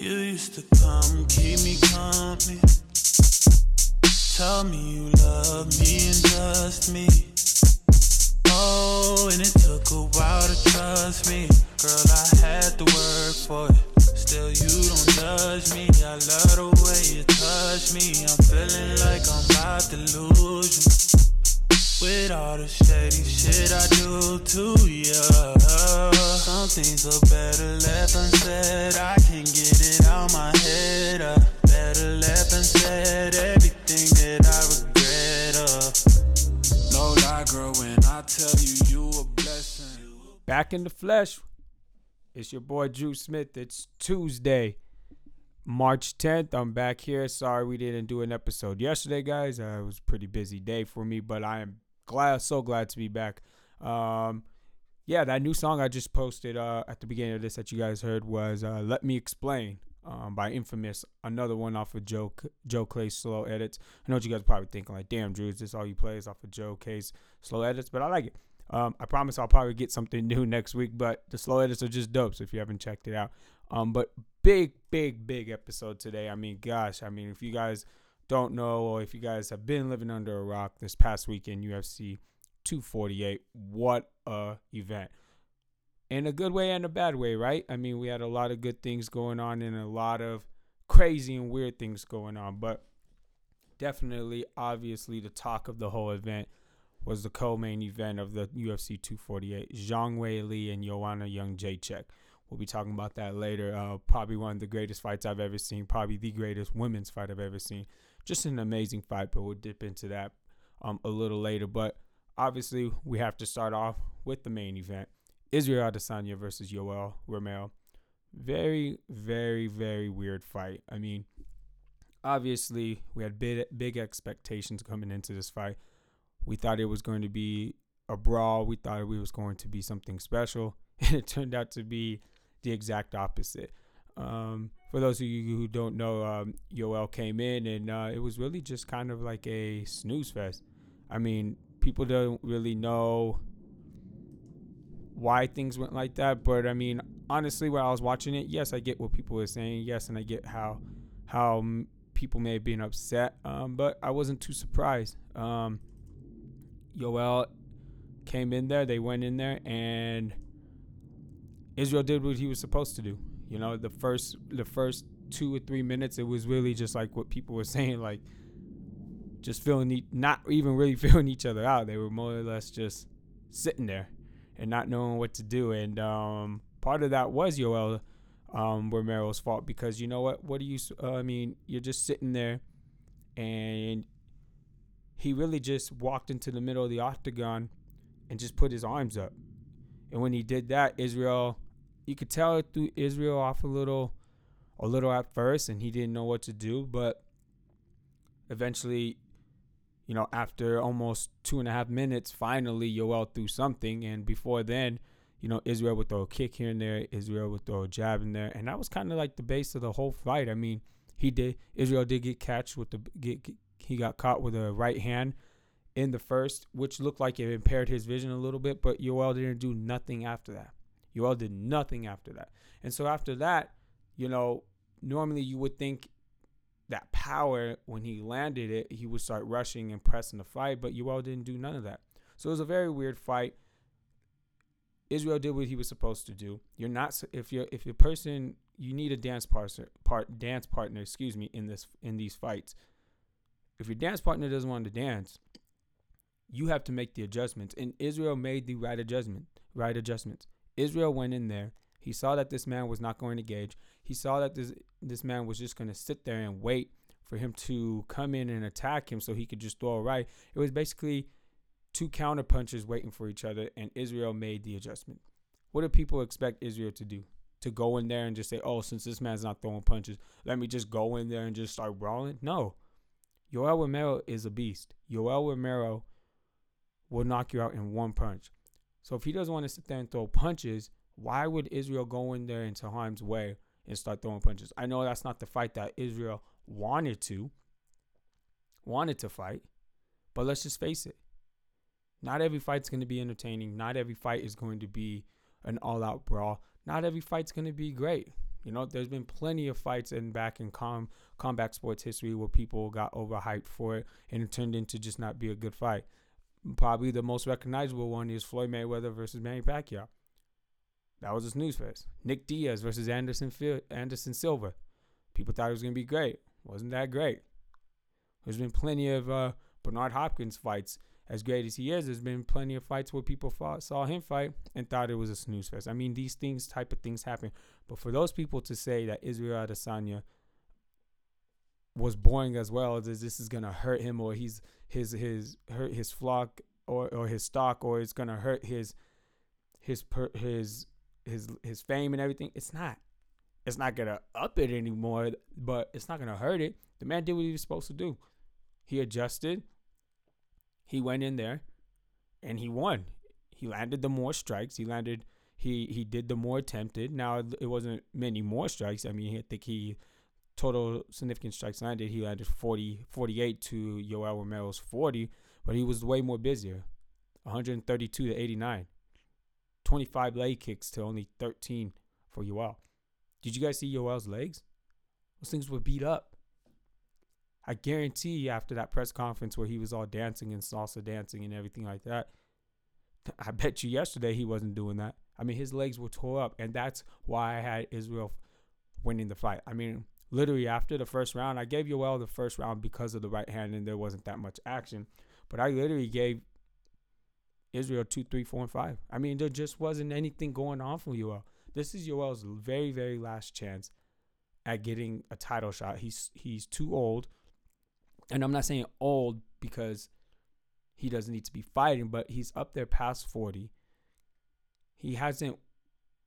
You used to come, keep me company. Tell me you love me and trust me. Oh, and it took a while to trust me. Girl, I had to work for it. Still, you don't judge me. I love the way you touch me. I'm feeling like I'm about to lose you. With all the shady shit I do to ya. Some things are better left unsaid. I can't get it out my head. Better left unsaid. Everything that I regret. No lie, girl, when I tell you, you a blessing. Back in the flesh. It's your boy, Dru Smith. It's Tuesday, March 10th. I'm back here. Sorry we didn't do an episode yesterday, guys. It was a pretty busy day for me, but I am so glad to be back. That new song I just posted at the beginning of this that you guys heard was Let Me Explain by Infamous, another one off of Joe Kay's slow edits. I know what you guys are probably thinking, like, damn, Drew, is this all you play is off of Joe Kay's slow edits? But I like it. I promise I'll probably get something new next week, but the slow edits are just dope, so if you haven't checked it out. But big episode today. I mean, if you guys don't know, or if you guys have been living under a rock this past weekend, UFC 248, what a event. In a good way and a bad way, right? I mean, we had a lot of good things going on and a lot of crazy and weird things going on. But definitely, obviously, the talk of the whole event was the co-main event of the UFC 248, Zhang Weili and Joanna Jedrzejczyk. We'll be talking about that later. Probably one of the greatest fights I've ever seen. Probably the greatest women's fight I've ever seen. Just an amazing fight, but we'll dip into that a little later. But obviously, we have to start off with the main event. Israel Adesanya versus Yoel Romero. Very, very, very weird fight. I mean, obviously, we had big expectations coming into this fight. We thought it was going to be a brawl. We thought it was going to be something special. And it turned out to be the exact opposite. For those of you who don't know, Yoel came in and it was really just kind of like a snooze fest. I mean, people don't really know why things went like that. But I mean, honestly, while I was watching it, yes, I get what people were saying. Yes, and I get how people may have been upset. But I wasn't too surprised. Yoel came in there. They went in there and Israel did what he was supposed to do. You know, the first 2 or 3 minutes, it was really just like what people were saying, like just not even really feeling each other out. They were more or less just sitting there and not knowing what to do. And part of that was Yoel Romero's fault because, you know what? What do you? I mean, you're just sitting there, and he really just walked into the middle of the octagon and just put his arms up. And when he did that, Israel, you could tell it threw Israel off a little at first, and he didn't know what to do. But eventually, you know, after almost 2.5 minutes, finally Yoel threw something. And before then, you know, Israel would throw a kick here and there. Israel would throw a jab in there. And that was kind of like the base of the whole fight. I mean, Israel did he got caught with a right hand in the first, which looked like it impaired his vision a little bit, but Yoel didn't do nothing after that. And so after that, you know, normally you would think that power, when he landed it, he would start rushing and pressing the fight, but Yoel didn't do none of that. So it was a very weird fight. Israel did what he was supposed to do. You're not, if your person, you need a dance partner, in these fights. If your dance partner doesn't want to dance, you have to make the adjustments. And Israel made the right adjustments. Israel went in there. He saw that this man was not going to gauge. He saw that this man was just going to sit there and wait for him to come in and attack him so he could just throw a right. It was basically two counter punches waiting for each other, and Israel made the adjustment. What do people expect Israel to do? To go in there and just say, oh, since this man's not throwing punches, let me just go in there and just start brawling? No. Yoel Romero is a beast. Yoel Romero will knock you out in one punch. So if he doesn't want to sit there and throw punches, why would Israel go in there into harm's way and start throwing punches? I know that's not the fight that Israel wanted to fight, but let's just face it. Not every fight's going to be entertaining. Not every fight is going to be an all-out brawl. Not every fight's going to be great. You know, there's been plenty of fights in combat sports history where people got overhyped for it and it turned into just not be a good fight. Probably the most recognizable one is Floyd Mayweather versus Manny Pacquiao. That was a snooze fest. Nick Diaz versus Anderson Silva. People thought it was going to be great. Wasn't that great. There's been plenty of Bernard Hopkins fights. As great as he is, there's been plenty of fights where people saw him fight and thought it was a snooze fest. I mean, these things, type of things happen. But for those people to say that Israel Adesanya was boring as well, as this is going to hurt him or he's hurt his flock or his stock, or it's going to hurt his fame and everything. It's not. It's not going to up it anymore, but it's not going to hurt it. The man did what he was supposed to do. He adjusted. He went in there and he won. He landed the more strikes. He did the more attempted. Now, it wasn't many more strikes. I mean, I think he total significant strikes landed. He landed 48 to Yoel Romero's 40, but he was way more busier. 132 to 89. 25 leg kicks to only 13 for Yoel. Did you guys see Yoel's legs? Those things were beat up. I guarantee after that press conference where he was all dancing and salsa dancing and everything like that, I bet you yesterday he wasn't doing that. I mean, his legs were tore up, and that's why I had Israel winning the fight. I mean, literally after the first round, I gave Yoel the first round because of the right hand and there wasn't that much action. But I literally gave Israel 2, 3, 4, and 5. I mean, there just wasn't anything going on for Yoel. This is Yoel's very, very last chance at getting a title shot. He's too old. And I'm not saying old because he doesn't need to be fighting, but he's up there past 40. He hasn't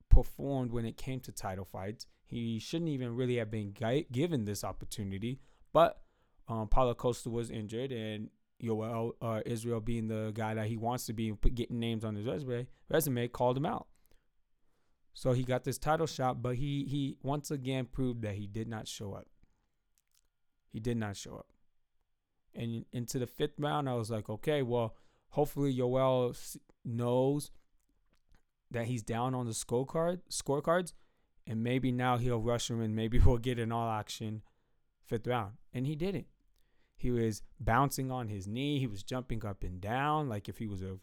performed when it came to title fights. He shouldn't even really have been given this opportunity. But Paulo Costa was injured, and Yoel Israel, being the guy that he wants to be and getting names on his resume, called him out. So he got this title shot, but he once again proved that he did not show up. He did not show up. And into the fifth round, I was like, okay, well, hopefully Yoel knows that he's down on the scorecards, and maybe now he'll rush him, and maybe we'll get an all-action fifth round. And he didn't. He was bouncing on his knee. He was jumping up and down like if he was a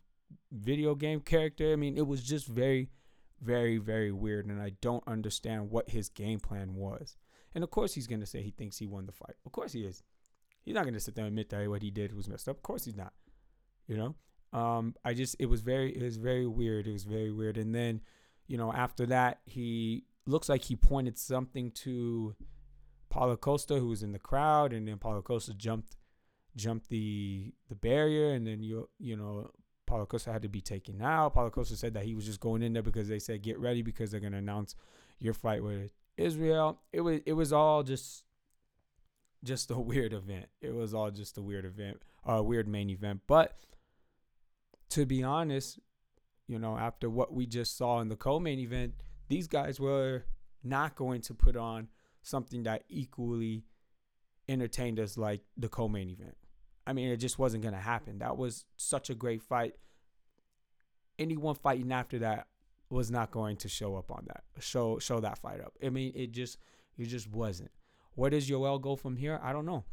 video game character. I mean, it was just very, very, very weird, and I don't understand what his game plan was. And, of course, he's going to say he thinks he won the fight. Of course he is. He's not going to sit there and admit that what he did was messed up. Of course he's not, you know. It was very weird. And then, you know, after that, he looks like he pointed something to Paulo Costa, who was in the crowd, and then Paulo Costa jumped the barrier, and then you know Paulo Costa had to be taken out. Paulo Costa said that he was just going in there because they said get ready because they're going to announce your fight with Israel. It was all just a weird event. It was all just a weird event, a weird main event. But to be honest, you know, after what we just saw in the co-main event, these guys were not going to put on something that equally entertained us like the co-main event. I mean, it just wasn't going to happen. That was such a great fight. Anyone fighting after that was not going to show up on that, show that fight up. I mean, it just wasn't. Where does Yoel go from here? I don't know.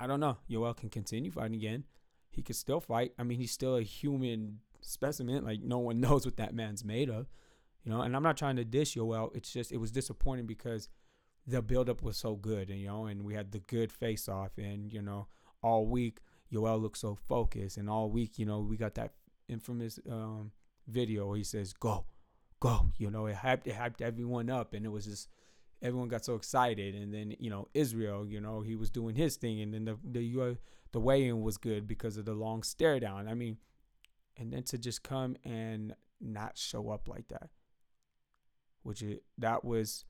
Yoel can continue fighting again. He could still fight. I mean, he's still a human specimen. Like, no one knows what that man's made of, you know. And I'm not trying to diss Yoel. It's just it was disappointing because the buildup was so good, and, you know, and we had the good face-off. And, you know, all week Yoel looked so focused. And all week, you know, we got that infamous video where he says, go, go. You know, it hyped everyone up, and it was just – everyone got so excited. And then, you know, Israel, you know, he was doing his thing. And then the weigh-in was good because of the long stare down. I mean, and then to just come and not show up like that, that was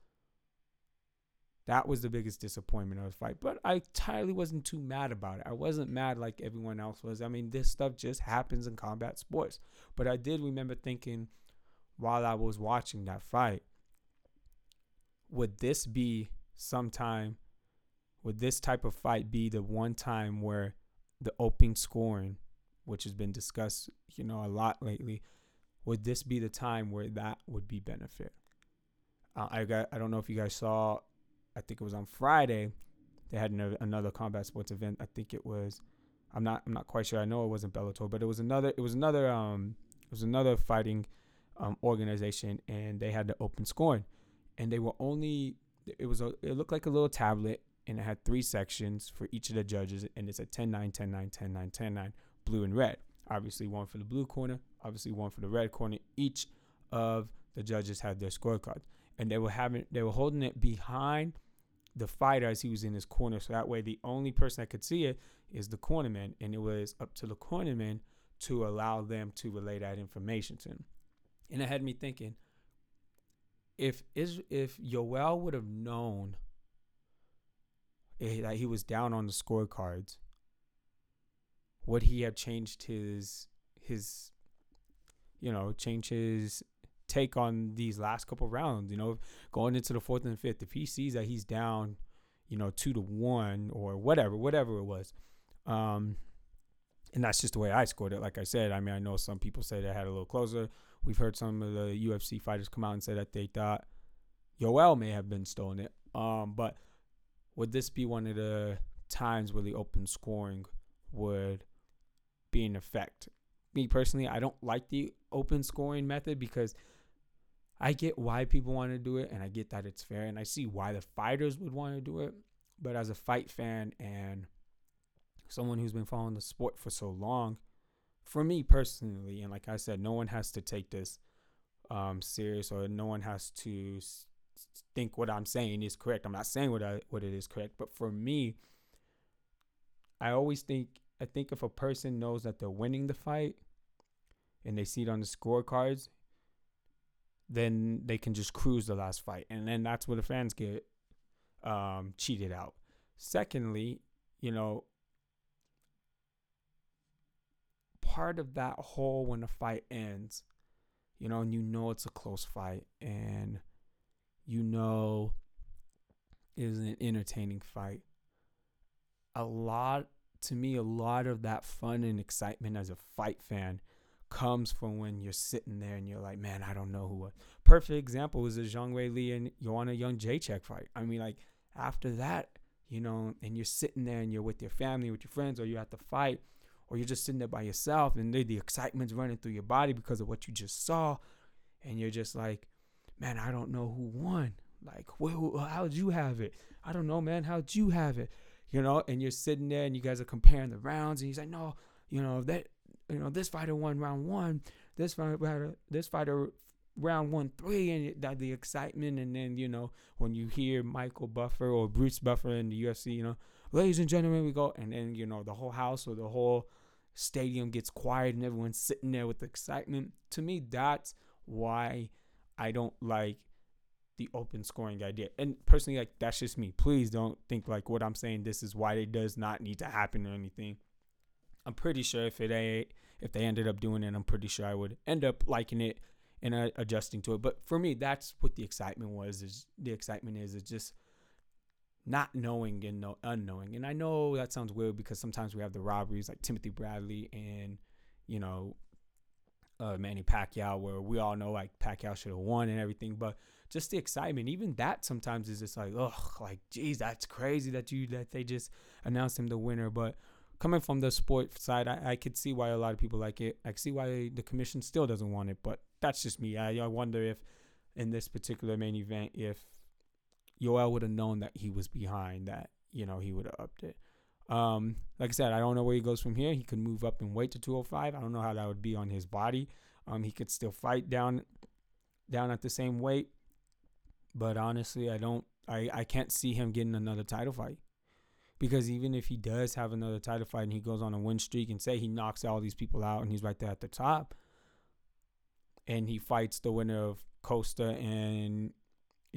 the biggest disappointment of the fight. But I entirely wasn't too mad about it. I wasn't mad like everyone else was. I mean, this stuff just happens in combat sports. But I did remember thinking while I was watching that fight, would this type of fight be the one time where the open scoring, which has been discussed, you know, a lot lately, would this be the time where that would be benefit? I don't know if you guys saw, I think it was on Friday, they had another combat sports event. I think it was, I'm not quite sure. I know it wasn't Bellator, but it was another fighting organization, and they had the open scoring, and they were only, it looked like a little tablet, and it had three sections for each of the judges, and it's a 10-9, 10-9, 10-9, 10-9, blue and red. Obviously one for the blue corner, obviously one for the red corner. Each of the judges had their scorecards, and they were holding it behind the fighter as he was in his corner, so that way the only person that could see it is the cornerman, and it was up to the cornerman to allow them to relay that information to him. And it had me thinking, if Yoel would have known that he was down on the scorecards, would he have changed his take on these last couple rounds? You know, going into the fourth and fifth, if he sees that he's down, 2-1 or whatever it was, and that's just the way I scored it. Like I said, I mean, I know some people said I had a little closer. We've heard some of the UFC fighters come out and say that they thought Yoel may have been stolen it. But would this be one of the times where the open scoring would be in effect? Me personally, I don't like the open scoring method, because I get why people want to do it, and I get that it's fair, and I see why the fighters would want to do it. But as a fight fan and someone who's been following the sport for so long, for me personally, and like I said, no one has to take this serious, or no one has to think what I'm saying is correct. I'm not saying what it is correct, but for me, I think if a person knows that they're winning the fight and they see it on the scorecards, then they can just cruise the last fight, and then that's where the fans get cheated out. Secondly, part of that whole, when the fight ends, and it's a close fight, and it is an entertaining fight. To me, a lot of that fun and excitement as a fight fan comes from when you're sitting there and you're like, man, I don't know who. Perfect example is the Zhang Weili and Joanna Jedrzejczyk fight. I mean, like, after that, and you're sitting there and you're with your family, with your friends, or you're at the fight, or you're just sitting there by yourself, and the excitement's running through your body because of what you just saw, and you're just like, man, I don't know who won. Like, how'd you have it? I don't know, man, how'd you have it? And you're sitting there and you guys are comparing the rounds, and he's like, no, that, this fighter won round one, this fighter round 1-3, and that the excitement. And then, when you hear Michael Buffer or Bruce Buffer in the UFC, ladies and gentlemen, we go, and then, the whole house or the whole stadium gets quiet and everyone's sitting there with excitement. To me, that's why I don't like the open scoring idea. And personally, like, that's just me. Please don't think like what I'm saying, this is why it does not need to happen or anything. I'm pretty sure if they ended up doing it, I'm pretty sure I would end up liking it and adjusting to it. But for me, that's what the excitement was. It's just not knowing and unknowing. And I know that sounds weird, because sometimes we have the robberies like Timothy Bradley and, Manny Pacquiao, where we all know like Pacquiao should have won and everything, but just the excitement, even that sometimes is just like, oh, like, geez, that's crazy that they just announced him the winner. But coming from the sport side, I could see why a lot of people like it. I could see why the commission still doesn't want it, but that's just me. I wonder if in this particular main event, if Yoel would have known that he was behind, that, he would have upped it. Like I said, I don't know where he goes from here. He could move up and wait to 205. I don't know how that would be on his body. He could still fight down at the same weight. But honestly, I can't see him getting another title fight, because even if he does have another title fight and he goes on a win streak, and say he knocks all these people out and he's right there at the top, and he fights the winner of Costa and,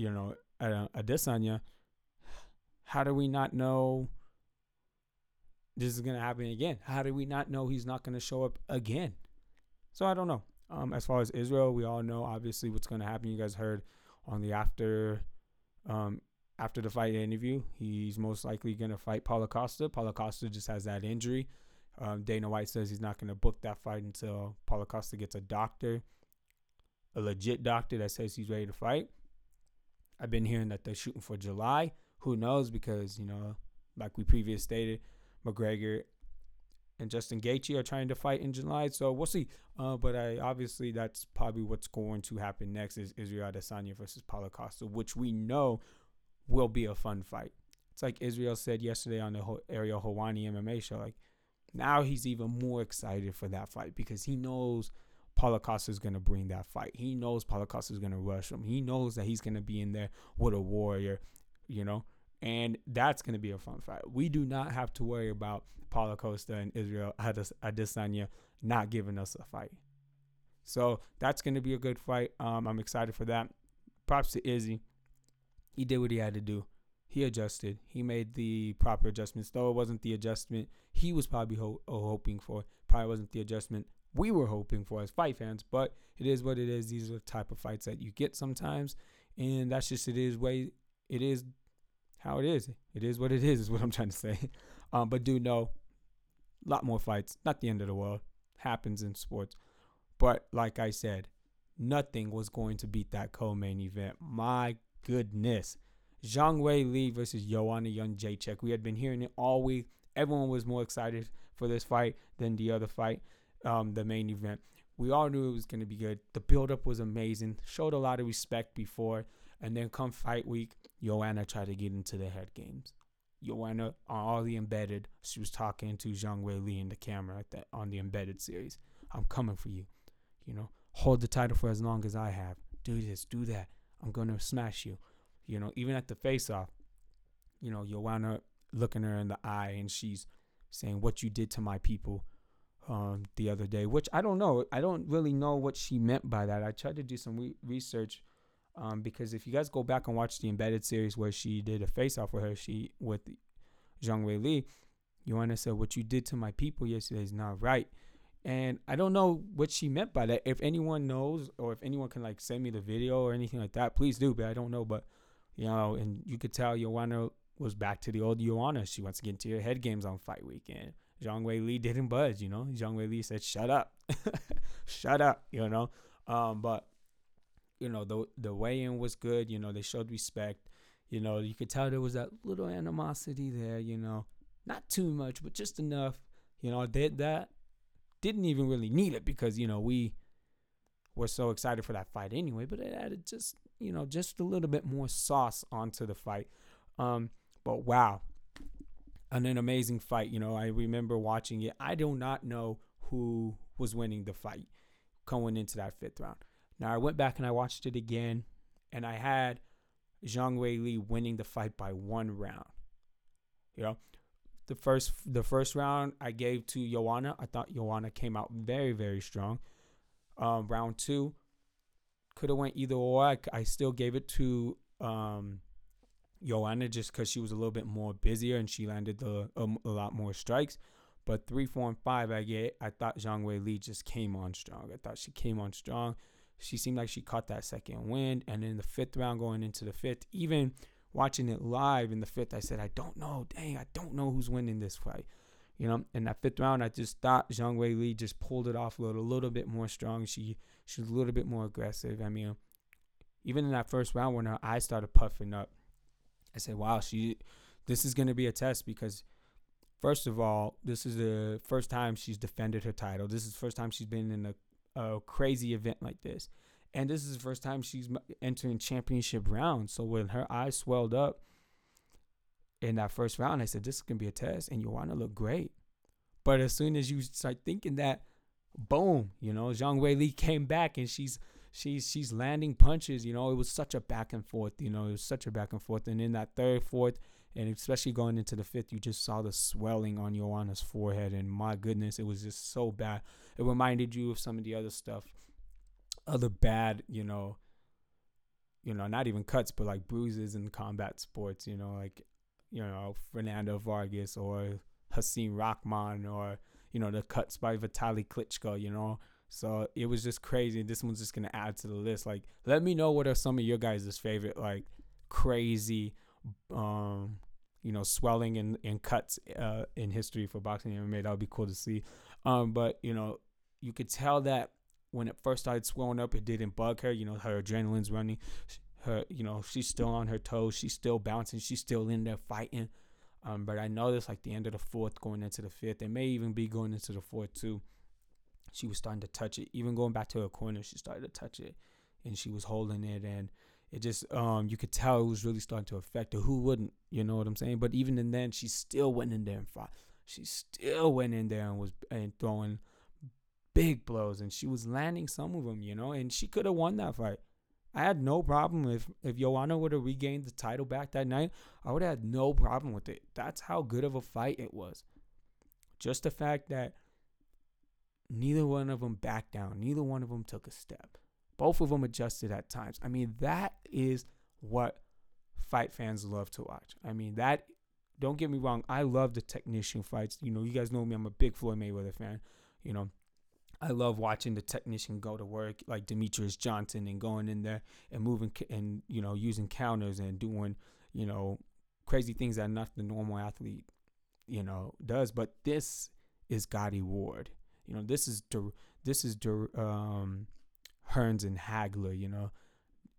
Adesanya, how do we not know this is going to happen again? How do we not know he's not going to show up again? So I don't know. As far as Israel, we all know, obviously, what's going to happen. You guys heard on the after the fight interview, he's most likely going to fight Paulo Costa. Paulo Costa just has that injury. Dana White says he's not going to book that fight until Paulo Costa gets a legit doctor that says he's ready to fight. I've been hearing that they're shooting for July. Who knows? Because, you know, like we previously stated, McGregor and Justin Gaethje are trying to fight in July. So we'll see. But obviously that's probably what's going to happen next is Israel Adesanya versus Paulo Costa, which we know will be a fun fight. It's like Israel said yesterday on the Ariel Helwani MMA show. Like, now he's even more excited for that fight because he knows Paulo Costa is going to bring that fight. He knows Paulo Costa is going to rush him. He knows that he's going to be in there with a warrior, you know, and that's going to be a fun fight. We do not have to worry about Paulo Costa and Israel Adesanya not giving us a fight. So that's going to be a good fight. I'm excited for that. Props to Izzy. He did what he had to do. He adjusted. He made the proper adjustments. Though it wasn't the adjustment he was probably hoping for. Probably wasn't the adjustment we were hoping for as fight fans. But it is what it is. These are the type of fights that you get sometimes. And that's just it is how it is. It is what it is what I'm trying to say. But do know, a lot more fights. Not the end of the world. Happens in sports. But like I said, nothing was going to beat that co-main event. My goodness. Zhang Weili versus Joanna Jedrzejczyk. We had been hearing it all week. Everyone was more excited for this fight than the other fight, the main event. We all knew it was going to be good. The build-up was amazing. Showed a lot of respect before. And then come fight week, Joanna tried to get into the head games. Joanna, on all the embedded, she was talking to Zhang Weili in the camera at that, on the embedded series. I'm coming for you. You know, hold the title for as long as I have. Do this, do that. I'm going to smash you. You know, even at the face-off, you know, Joanna looking her in the eye and she's saying what you did to my people the other day, which I don't know. I don't really know what she meant by that. I tried to do some research because if you guys go back and watch the embedded series where she did a face-off with her, with Zhang Weili, Joanna said what you did to my people yesterday is not right. And I don't know what she meant by that. If anyone knows or if anyone can, like, send me the video or anything like that, please do. But I don't know, but... You know, and you could tell Joanna was back to the old Joanna. She wants to get into her head games on fight weekend. Zhang Weili didn't budge, you know. Zhang Weili said, shut up. Shut up, you know. But, you know, the weigh-in was good. You know, they showed respect. You know, you could tell there was that little animosity there, you know. Not too much, but just enough. You know, that didn't even really need it because, you know, we were so excited for that fight anyway. But it added just... you know, just a little bit more sauce onto the fight. But wow, an amazing fight. You know, I remember watching it. I do not know who was winning the fight going into that fifth round. Now, I went back and I watched it again, and I had Zhang Weili winning the fight by one round. You know, the first round I gave to Joanna. I thought Joanna came out very, very strong. Round two, could have went either or. I still gave it to Joanna just because she was a little bit more busier and she landed a lot more strikes. But 3, 4, and 5, I thought Zhang Weili just came on strong. I thought she came on strong. She seemed like she caught that second wind. And in the fifth round, going into the fifth, even watching it live in the fifth, I said, I don't know who's winning this fight. You know, in that fifth round, I just thought Zhang Weili just pulled it off a little bit more strong. She was a little bit more aggressive. I mean, even in that first round when her eyes started puffing up, I said, wow, this is going to be a test because, first of all, this is the first time she's defended her title. This is the first time she's been in a crazy event like this. And this is the first time she's entering championship rounds. So when her eyes swelled up, in that first round, I said, this is going to be a test, and Joanna looked great. But as soon as you start thinking that, boom, you know, Zhang Weili came back, and she's landing punches. You know, it was such a back and forth. You know, it was such a back and forth. And in that third, fourth, and especially going into the fifth, you just saw the swelling on Joanna's forehead, and my goodness, it was just so bad. It reminded you of some of the other stuff, other bad, you know, not even cuts, but like bruises in combat sports, you know, like, you know, Fernando Vargas or Hasim Rahman or, you know, the cuts by Vitali Klitschko, you know. So it was just crazy. This one's just going to add to the list. Like, let me know what are some of your guys' favorite, like, crazy, you know, swelling and cuts in history for boxing and MMA. That would be cool to see. But, you know, you could tell that when it first started swelling up, it didn't bug her. You know, her adrenaline's running. her, you know, she's still on her toes. She's still bouncing. She's still in there fighting. But I noticed like the end of the fourth going into the fifth, and may even be going into the fourth too, she was starting to touch it. Even going back to her corner, she started to touch it, and she was holding it, and it just, you could tell it was really starting to affect her. Who wouldn't? You know what I'm saying? But even in then, she still went in there and fought. She still went in there and was throwing big blows, and she was landing some of them, you know, and she could have won that fight. I had no problem if Joanna would have regained the title back that night. I would have had no problem with it. That's how good of a fight it was. Just the fact that neither one of them backed down. Neither one of them took a step. Both of them adjusted at times. I mean, that is what fight fans love to watch. I mean, that, don't get me wrong, I love the technician fights. You know, you guys know me, I'm a big Floyd Mayweather fan. You know, I love watching the technician go to work, like Demetrius Johnson, and going in there and moving and, you know, using counters and doing, you know, crazy things that not the normal athlete, you know, does. But this is Gotti Ward. You know, this is Hearns and Hagler. You know,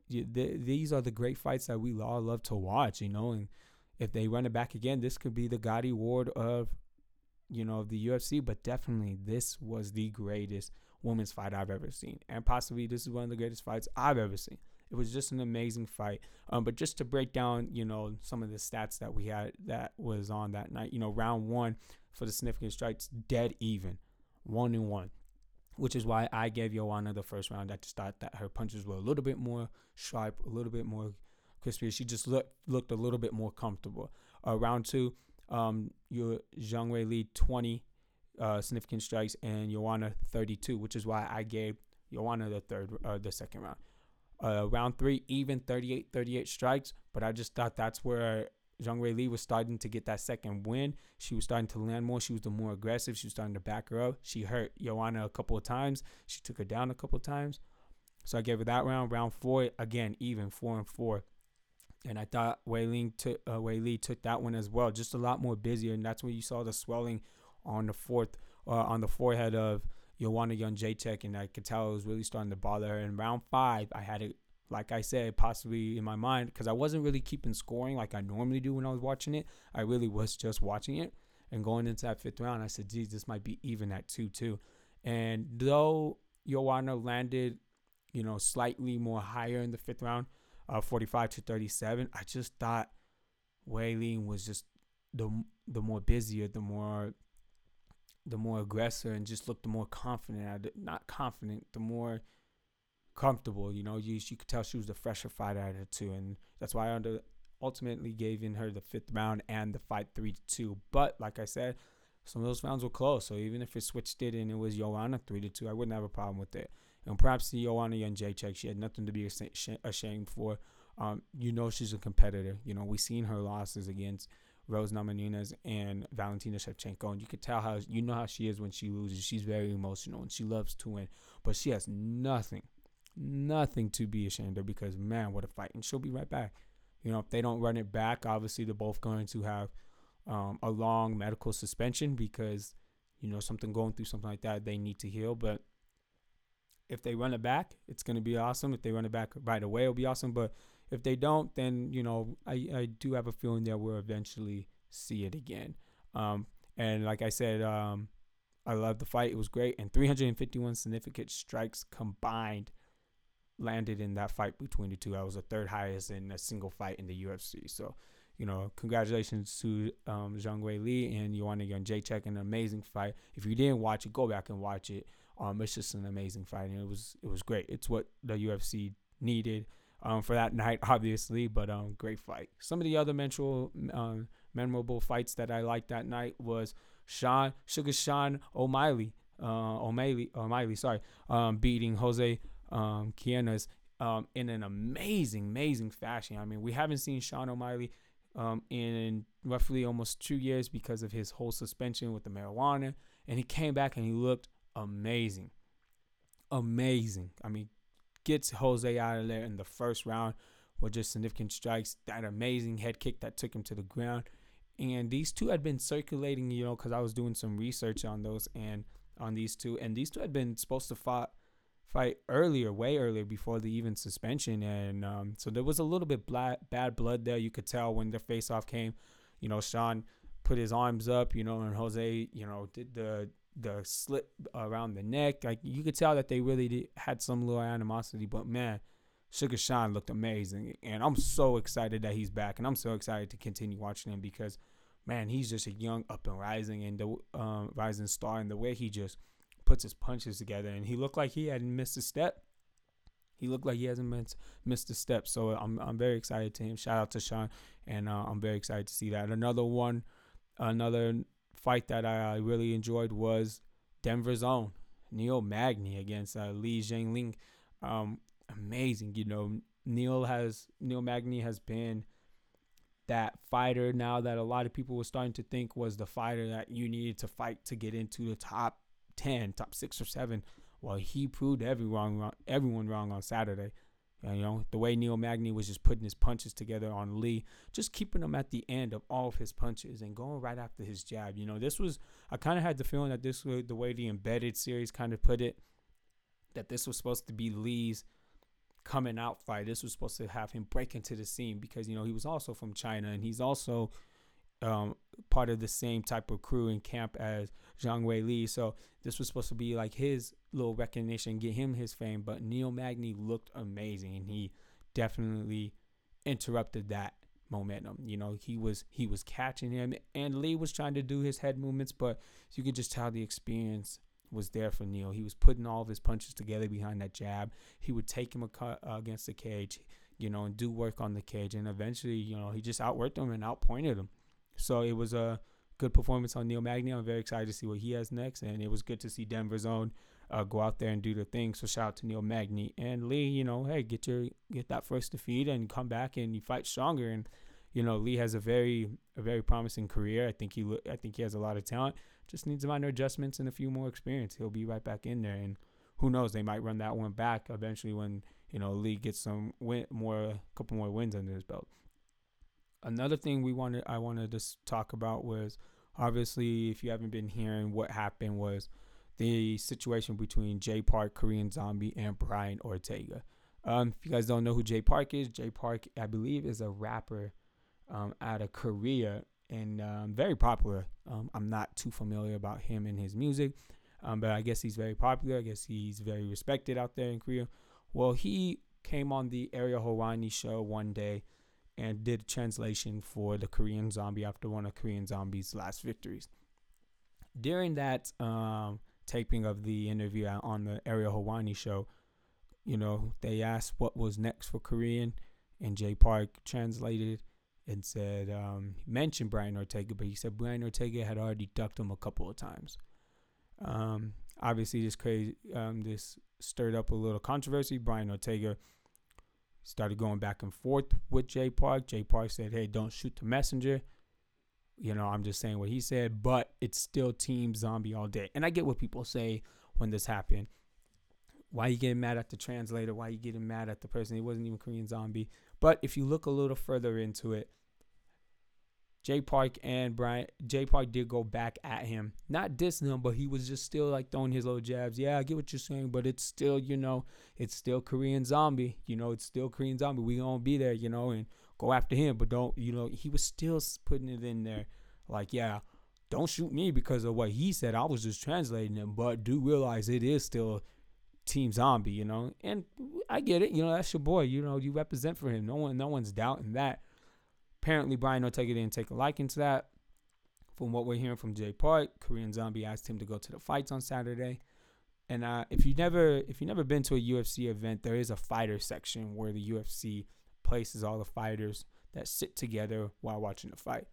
these are the great fights that we all love to watch, you know. And if they run it back again, this could be the Gotti Ward of, you know, the UFC. But definitely this was the greatest women's fight I've ever seen, and possibly this is one of the greatest fights I've ever seen. It was just an amazing fight. But just to break down, you know, some of the stats that we had that was on that night, you know, round one for the significant strikes, dead even, 1-1. Which is why I gave Joanna the first round. I just thought that her punches were a little bit more sharp, a little bit more crispy. She just looked a little bit more comfortable. Round two, your Zhang Weili 20 significant strikes and Joanna 32, which is why I gave Joanna the second round. Round three, even 38 strikes, but I just thought that's where Zhang Weili was starting to get that second win. She was starting to land more. She was the more aggressive. She was starting to back her up. She hurt Joanna a couple of times. She took her down a couple of times. So I gave her that round. Round four, again, even 4-4. And I thought Weili took that one as well. Just a lot more busier. And that's when you saw the swelling on the fourth, on the forehead of Joanna Jedrzejczyk. And I could tell it was really starting to bother her. In round five, I had it, like I said, possibly in my mind, because I wasn't really keeping scoring like I normally do when I was watching it. I really was just watching it. And going into that fifth round, I said, geez, this might be even at 2-2. And though Joanna landed, you know, slightly more higher in the fifth round, 45-37, I just thought Weili was just the more busier, the more aggressor, and just looked the more confident. Not confident, the more comfortable, you know. You could tell she was the fresher fighter out of the two, and that's why I ultimately gave in her the fifth round and the fight 3-2. But like I said, some of those rounds were close, so even if it switched it and it was Joanna 3-2, I wouldn't have a problem with it. And perhaps the Joanna Jedrzejczyk, she had nothing to be ashamed for. You know, she's a competitor. You know, we seen her losses against Rose Namajunas and Valentina Shevchenko, and you could tell how, you know, how she is when she loses. She's very emotional and she loves to win, but she has nothing to be ashamed of, because man, what a fight. And she'll be right back. You know, if they don't run it back, obviously they're both going to have a long medical suspension, because, you know, something going through something like that, they need to heal. But if they run it back, it's going to be awesome. If they run it back right away, it'll be awesome. But if they don't, then, you know, I do have a feeling that we'll eventually see it again. And like I said, I loved the fight. It was great. And 351 significant strikes combined landed in that fight between the two. That was the third highest in a single fight in the UFC. So, you know, congratulations to Zhang Weili and Joanna Jedrzejczyk. An amazing fight. If you didn't watch it, go back and watch it. It's just an amazing fight, and it was great. It's what the UFC needed for that night, obviously. But great fight. Some of the other memorable fights that I liked that night was Sean O'Malley, beating Jose Quienes in an amazing fashion. I mean, we haven't seen Sean O'Malley in roughly almost 2 years because of his whole suspension with the marijuana, and he came back and he looked amazing. I mean, gets Jose out of there in the first round with just significant strikes, that amazing head kick that took him to the ground. And these two had been circulating, you know, because I was doing some research on these two, and these two had been supposed to fight fight earlier, way earlier, before the even suspension. And so there was a little bit bad blood there. You could tell when the face-off came, you know, Sean put his arms up, you know, and Jose, you know, did the slip around the neck. Like, you could tell that they really had some little animosity. But, man, Sugar Sean looked amazing. And I'm so excited that he's back. And I'm so excited to continue watching him because, man, he's just a young up and rising rising star. And the way he just puts his punches together. And he looked like he hadn't missed a step. He looked like he hasn't missed a step. So I'm very excited to him. Shout out to Sean. And I'm very excited to see that. Another fight that I really enjoyed was Denver's own Neil Magny against Li Zhengling. Amazing, you know. Neil Magny has been that fighter now that a lot of people were starting to think was the fighter that you needed to fight to get into the top 10, top 6 or 7. Well, he proved everyone wrong on Saturday. And, you know, the way Neil Magny was just putting his punches together on Lee, just keeping him at the end of all of his punches and going right after his jab. You know, I kind of had the feeling that this was the way the Embedded series kind of put it, that this was supposed to be Lee's coming out fight. This was supposed to have him break into the scene because, you know, he was also from China and he's also part of the same type of crew and camp as Zhang Weili. So this was supposed to be like his little recognition, get him his fame. But Neil Magny looked amazing and he definitely interrupted that momentum. You know, he was catching him and Lee was trying to do his head movements, but you could just tell the experience was there for Neil. He was putting all of his punches together behind that jab. He would take him against the cage, you know, and do work on the cage. And eventually, you know, he just outworked him and outpointed him. So it was a good performance on Neil Magny. I'm very excited to see what he has next. And it was good to see Denver's own go out there and do the thing. So shout out to Neil Magny. And Lee, you know, hey, get that first defeat and come back and you fight stronger. And, you know, Lee has a very promising career. I think he has a lot of talent. Just needs minor adjustments and a few more experience. He'll be right back in there. And who knows, they might run that one back eventually when, you know, Lee gets a couple more wins under his belt. Another thing I wanted to talk about was, obviously, if you haven't been hearing, what happened was the situation between Jay Park, Korean Zombie, and Brian Ortega. If you guys don't know who Jay Park, I believe, is a rapper out of Korea and very popular. I'm not too familiar about him and his music, but I guess he's very popular. I guess he's very respected out there in Korea. Well, he came on the Ariel Helwani show one day and did a translation for the Korean Zombie after one of Korean Zombie's last victories. During that taping of the interview on the Ariel Helwani show, you know, they asked what was next for Korean, and Jay Park translated and said, mentioned Brian Ortega, but he said Brian Ortega had already ducked him a couple of times. Obviously, this stirred up a little controversy. Brian Ortega started going back and forth with Jay Park. Jay Park said, hey, don't shoot the messenger. You know, I'm just saying what he said, but it's still Team Zombie all day. And I get what people say when this happened. Why are you getting mad at the translator? Why are you getting mad at the person? He wasn't even Korean Zombie. But if you look a little further into it, Jay Park did go back at him. Not dissing him, but he was just still like throwing his little jabs. Yeah, I get what you're saying, but it's still, you know, it's still Korean Zombie. You know, it's still Korean Zombie. We gonna be there, you know, and go after him. But don't, you know, he was still putting it in there. Like, yeah, don't shoot me because of what he said. I was just translating him, but do realize it is still Team Zombie, you know. And I get it, you know, that's your boy. You know, you represent for him. No one's doubting that. Apparently, Brian Ortega didn't take a liking to that. From what we're hearing from Jay Park, Korean Zombie asked him to go to the fights on Saturday. And if you've never been to a UFC event, there is a fighter section where the UFC places all the fighters that sit together while watching the fight.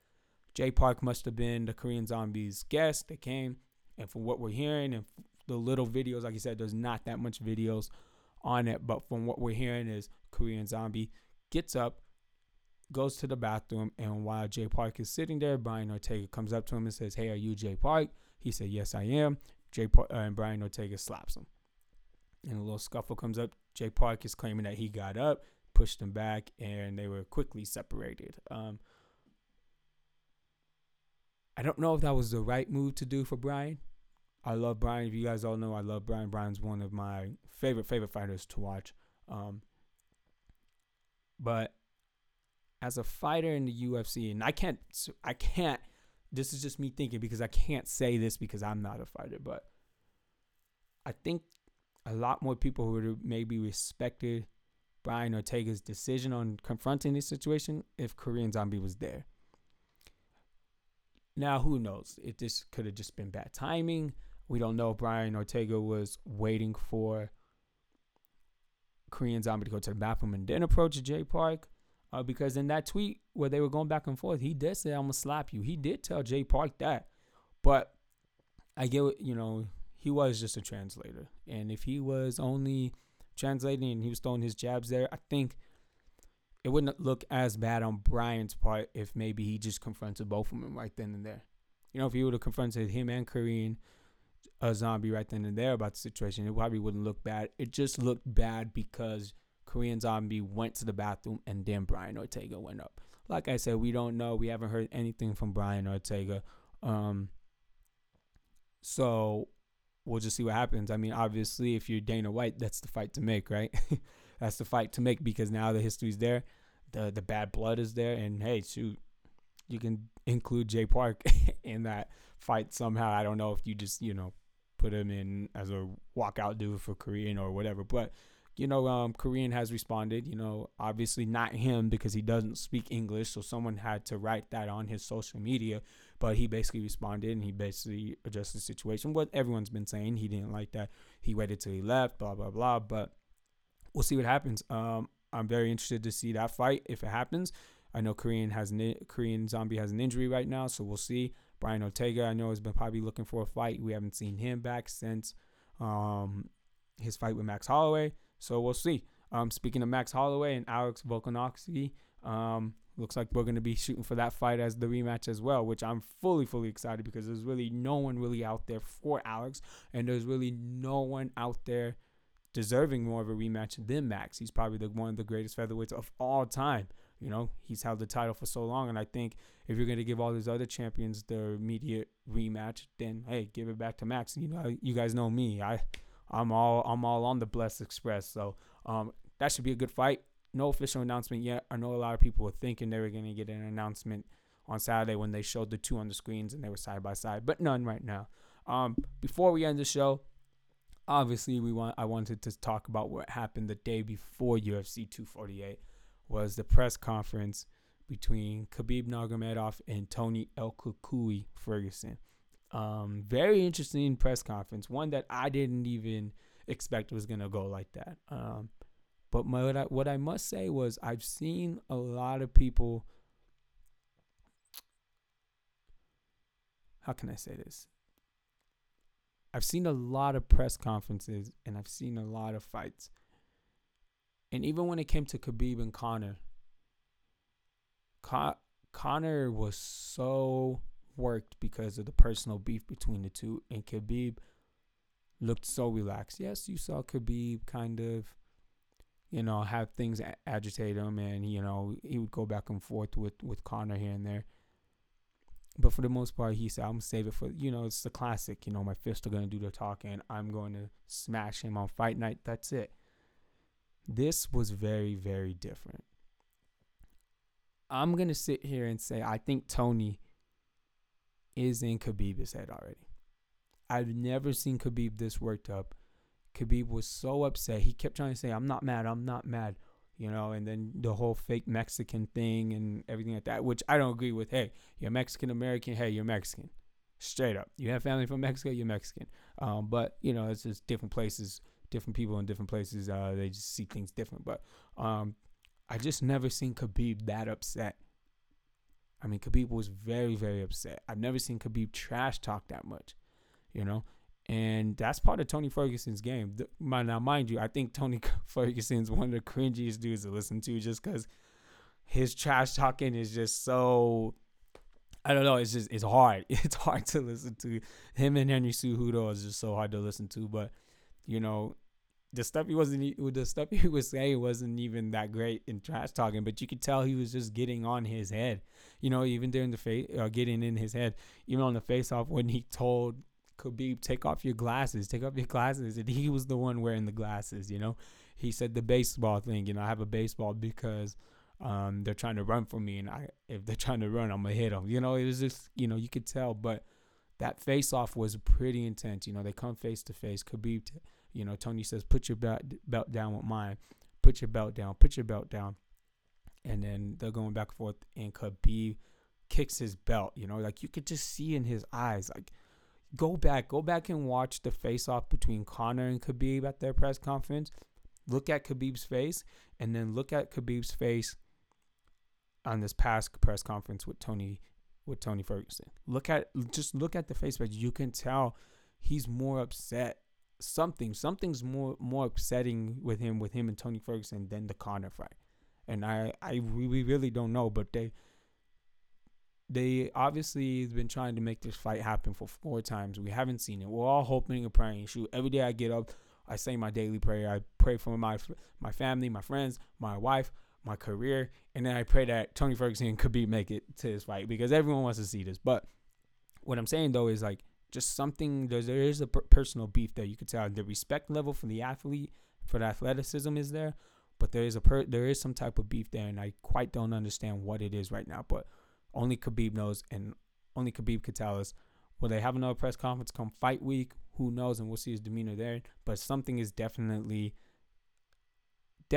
Jay Park must have been the Korean Zombie's guest. They came, and from what we're hearing and the little videos, like you said, there's not that much videos on it. But from what we're hearing is Korean Zombie gets up, goes to the bathroom, and while Jay Park is sitting there, Brian Ortega comes up to him and says, hey, are you Jay Park? He said, yes, I am. Jay Park, and Brian Ortega slaps him. And a little scuffle comes up. Jay Park is claiming that he got up, pushed him back, and they were quickly separated. I don't know if that was the right move to do for Brian. I love Brian. If you guys all know, I love Brian. Brian's one of my favorite fighters to watch. But as a fighter in the UFC, and I can't. This is just me thinking because I can't say this because I'm not a fighter. But I think a lot more people who would have maybe respected Brian Ortega's decision on confronting this situation if Korean Zombie was there. Now, who knows? If this could have just been bad timing. We don't know if Brian Ortega was waiting for Korean Zombie to go to the bathroom and then approach Jay Park. Because in that tweet where they were going back and forth, he did say, I'm going to slap you. He did tell Jay Park that. But I get what, you know, he was just a translator. And if he was only translating and he was throwing his jabs there, I think it wouldn't look as bad on Brian's part if maybe he just confronted both of them right then and there. You know, if he would have confronted him and Korean Zombie right then and there about the situation, it probably wouldn't look bad. It just looked bad because Korean Zombie went to the bathroom and then Brian Ortega went up. Like I said, we don't know. We haven't heard anything from Brian Ortega. So we'll just see what happens. I mean, obviously, if you're Dana White, that's the fight to make, right? That's the fight to make because now the history's there, the bad blood is there, and hey, shoot, you can include Jay Park in that fight somehow. I don't know if you just, you know, put him in as a walkout dude for Korean or whatever, but you know, Korean has responded. You know, obviously not him because he doesn't speak English, so someone had to write that on his social media. But he basically responded and he basically addressed the situation. What everyone's been saying, he didn't like that. He waited till he left, blah blah blah. But we'll see what happens. I'm very interested to see that fight if it happens. I know Korean Zombie has an injury right now, so we'll see. Brian Ortega, I know, has been probably looking for a fight. We haven't seen him back since his fight with Max Holloway, so we'll see. Speaking of Max Holloway and Alex Volkanovski, looks like we're going to be shooting for that fight as the rematch as well, which I'm fully excited because there's really no one really out there for Alex, and there's really no one out there deserving more of a rematch than Max. He's probably one of the greatest featherweights of all time. You know, he's held the title for so long, and I think if you're going to give all these other champions the immediate rematch, then hey, give it back to Max. You know, you guys know me. I'm all on the Blessed Express, so that should be a good fight. No official announcement yet. I know a lot of people were thinking they were going to get an announcement on Saturday when they showed the two on the screens and they were side by side, but none right now. Before we end the show, obviously, I wanted to talk about what happened the day before UFC 248 was the press conference between Khabib Nurmagomedov and Tony El Cucuy Ferguson. Very interesting press conference, one that I didn't even expect was going to go like that. But what I must say was I've seen a lot of people. How can I say this? I've seen a lot of press conferences and I've seen a lot of fights. And even when it came to Khabib and Conor, Conor was so worked because of the personal beef between the two. And Khabib looked so relaxed. Yes, you saw Khabib kind of, you know, have things agitate him. And, you know, he would go back and forth with Conor here and there. But for the most part, he said, I'm going to save it for, you know, it's the classic. You know, my fists are going to do the talking. I'm going to smash him on fight night. That's it. This was very, very different. I'm going to sit here and say I think Tony is in Khabib's head already. I've never seen Khabib this worked up. Khabib was so upset. He kept trying to say, I'm not mad. You know, and then the whole fake Mexican thing and everything like that, which I don't agree with. Hey, you're Mexican-American. Hey, you're Mexican. Straight up. You have family from Mexico, you're Mexican. But, you know, it's just different places, different people in different places. They just see things different. But I just never seen Khabib that upset. I mean, Khabib was very, very upset. I've never seen Khabib trash talk that much, you know. And that's part of Tony Ferguson's game. Now, mind you, I think Tony Ferguson's one of the cringiest dudes to listen to just because his trash talking is just so, I don't know, it's hard. It's hard to listen to. Him and Henry Cejudo is just so hard to listen to. But, you know, the stuff he was saying wasn't even that great in trash talking, but you could tell he was just getting on his head. You know, even during the face, getting in his head, even on the face off when he told Khabib, take off your glasses, take off your glasses. And he was the one wearing the glasses, you know. He said the baseball thing, you know, I have a baseball because they're trying to run from me. And if they're trying to run, I'm going to hit them. You know, it was just, you know, you could tell. But that face-off was pretty intense. You know, they come face-to-face. Khabib, you know, Tony says, put your belt down with mine. Put your belt down. Put your belt down. And then they're going back and forth. And Khabib kicks his belt, you know. Like, you could just see in his eyes, like, go back and watch the face-off between Conor and Khabib at their press conference. Look at Khabib's face, and then look at Khabib's face on this past press conference with Tony Ferguson. Look at the face, but you can tell he's more upset. Something's more upsetting with him and Tony Ferguson than the Conor fight. And we really don't know, but they obviously have been trying to make this fight happen for 4 times. We haven't seen it. We're all hoping and praying. Shoot, every day I get up, I say my daily prayer. I pray for my family, my friends, my wife, my career. And then I pray that Tony Ferguson and Khabib make it to this fight because everyone wants to see this. But what I'm saying, though, is like just something. There is a personal beef there. You could tell the respect level for the athlete, for the athleticism is there. But there is some type of beef there. And I quite don't understand what it is right now. But only Khabib knows, and only Khabib could tell us. Will they have another press conference come fight week? Who knows? And we'll see his demeanor there. But something is definitely in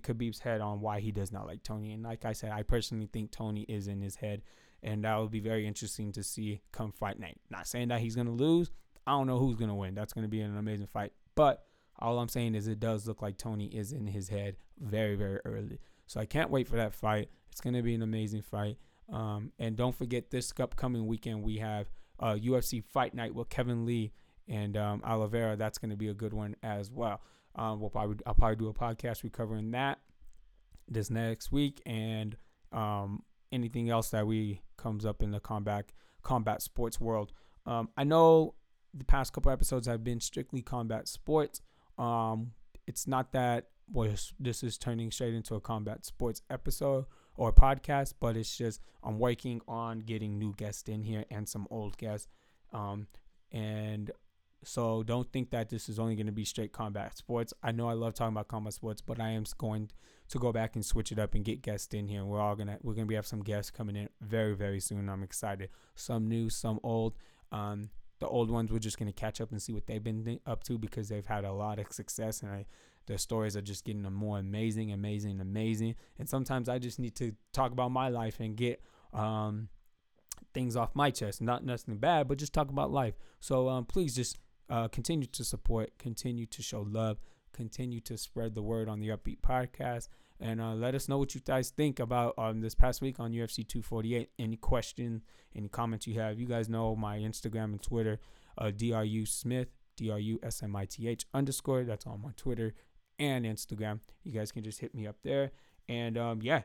Khabib's head on why he does not like Tony. And like I said, I personally think Tony is in his head. And that will be very interesting to see come fight night. Not saying that he's going to lose. I don't know who's going to win. That's going to be an amazing fight. But all I'm saying is it does look like Tony is in his head very, very early. So I can't wait for that fight. It's going to be an amazing fight. And don't forget this upcoming weekend we have UFC Fight Night with Kevin Lee and Oliveira. That's going to be a good one as well. I'll probably do a podcast recovering that this next week, and anything else that we comes up in the combat sports world. I know the past couple episodes have been strictly combat sports. It's not that this is turning straight into a combat sports episode or podcast, but it's just I'm working on getting new guests in here and some old guests. And so don't think that this is only going to be straight combat sports. I know I love talking about combat sports, but I am going to go back and switch it up and get guests in here. And we're going to have some guests coming in very, very soon. I'm excited. Some new, some old. The old ones, we're just going to catch up and see what they've been up to because they've had a lot of success, and their stories are just getting more amazing. And sometimes I just need to talk about my life and get things off my chest. Not nothing bad, but just talk about life. So please just continue to support, continue to show love, continue to spread the word on the Upbeat Podcast. And let us know what you guys think about this past week on UFC 248. Any questions, any comments you have. You guys know my Instagram and Twitter, Dru Smith, DRUSMITH _ That's on my Twitter and Instagram. You guys can just hit me up there. And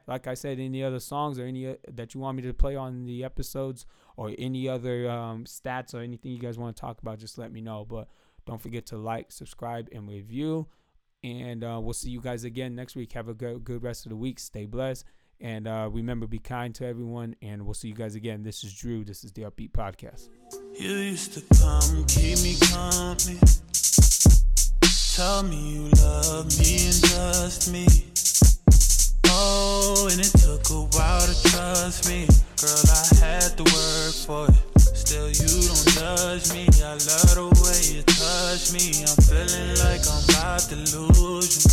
like I said, any other songs or any that you want me to play on the episodes or any other stats or anything you guys want to talk about, just let me know. But don't forget to like, subscribe, and review. And we'll see you guys again next week. Have a good rest of the week. Stay blessed. And remember, be kind to everyone. And we'll see you guys again. This is Drew. This is the Upbeat Podcast. You used to come, keep me company. Tell me you love me and trust me. Oh, and it took a while to trust me. Girl, I had to work for it. Still, you don't judge me. I love the way you touch me. I'm feeling like I'm about to lose you.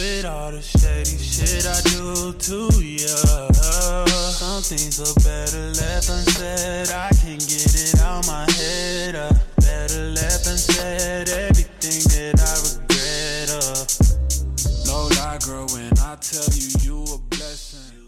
With all the shady shit I do to ya. Some things are better left unsaid. I can't get it out my head. Better left unsaid. Everything that I regret. No lie, girl, when I tell you, you a blessing.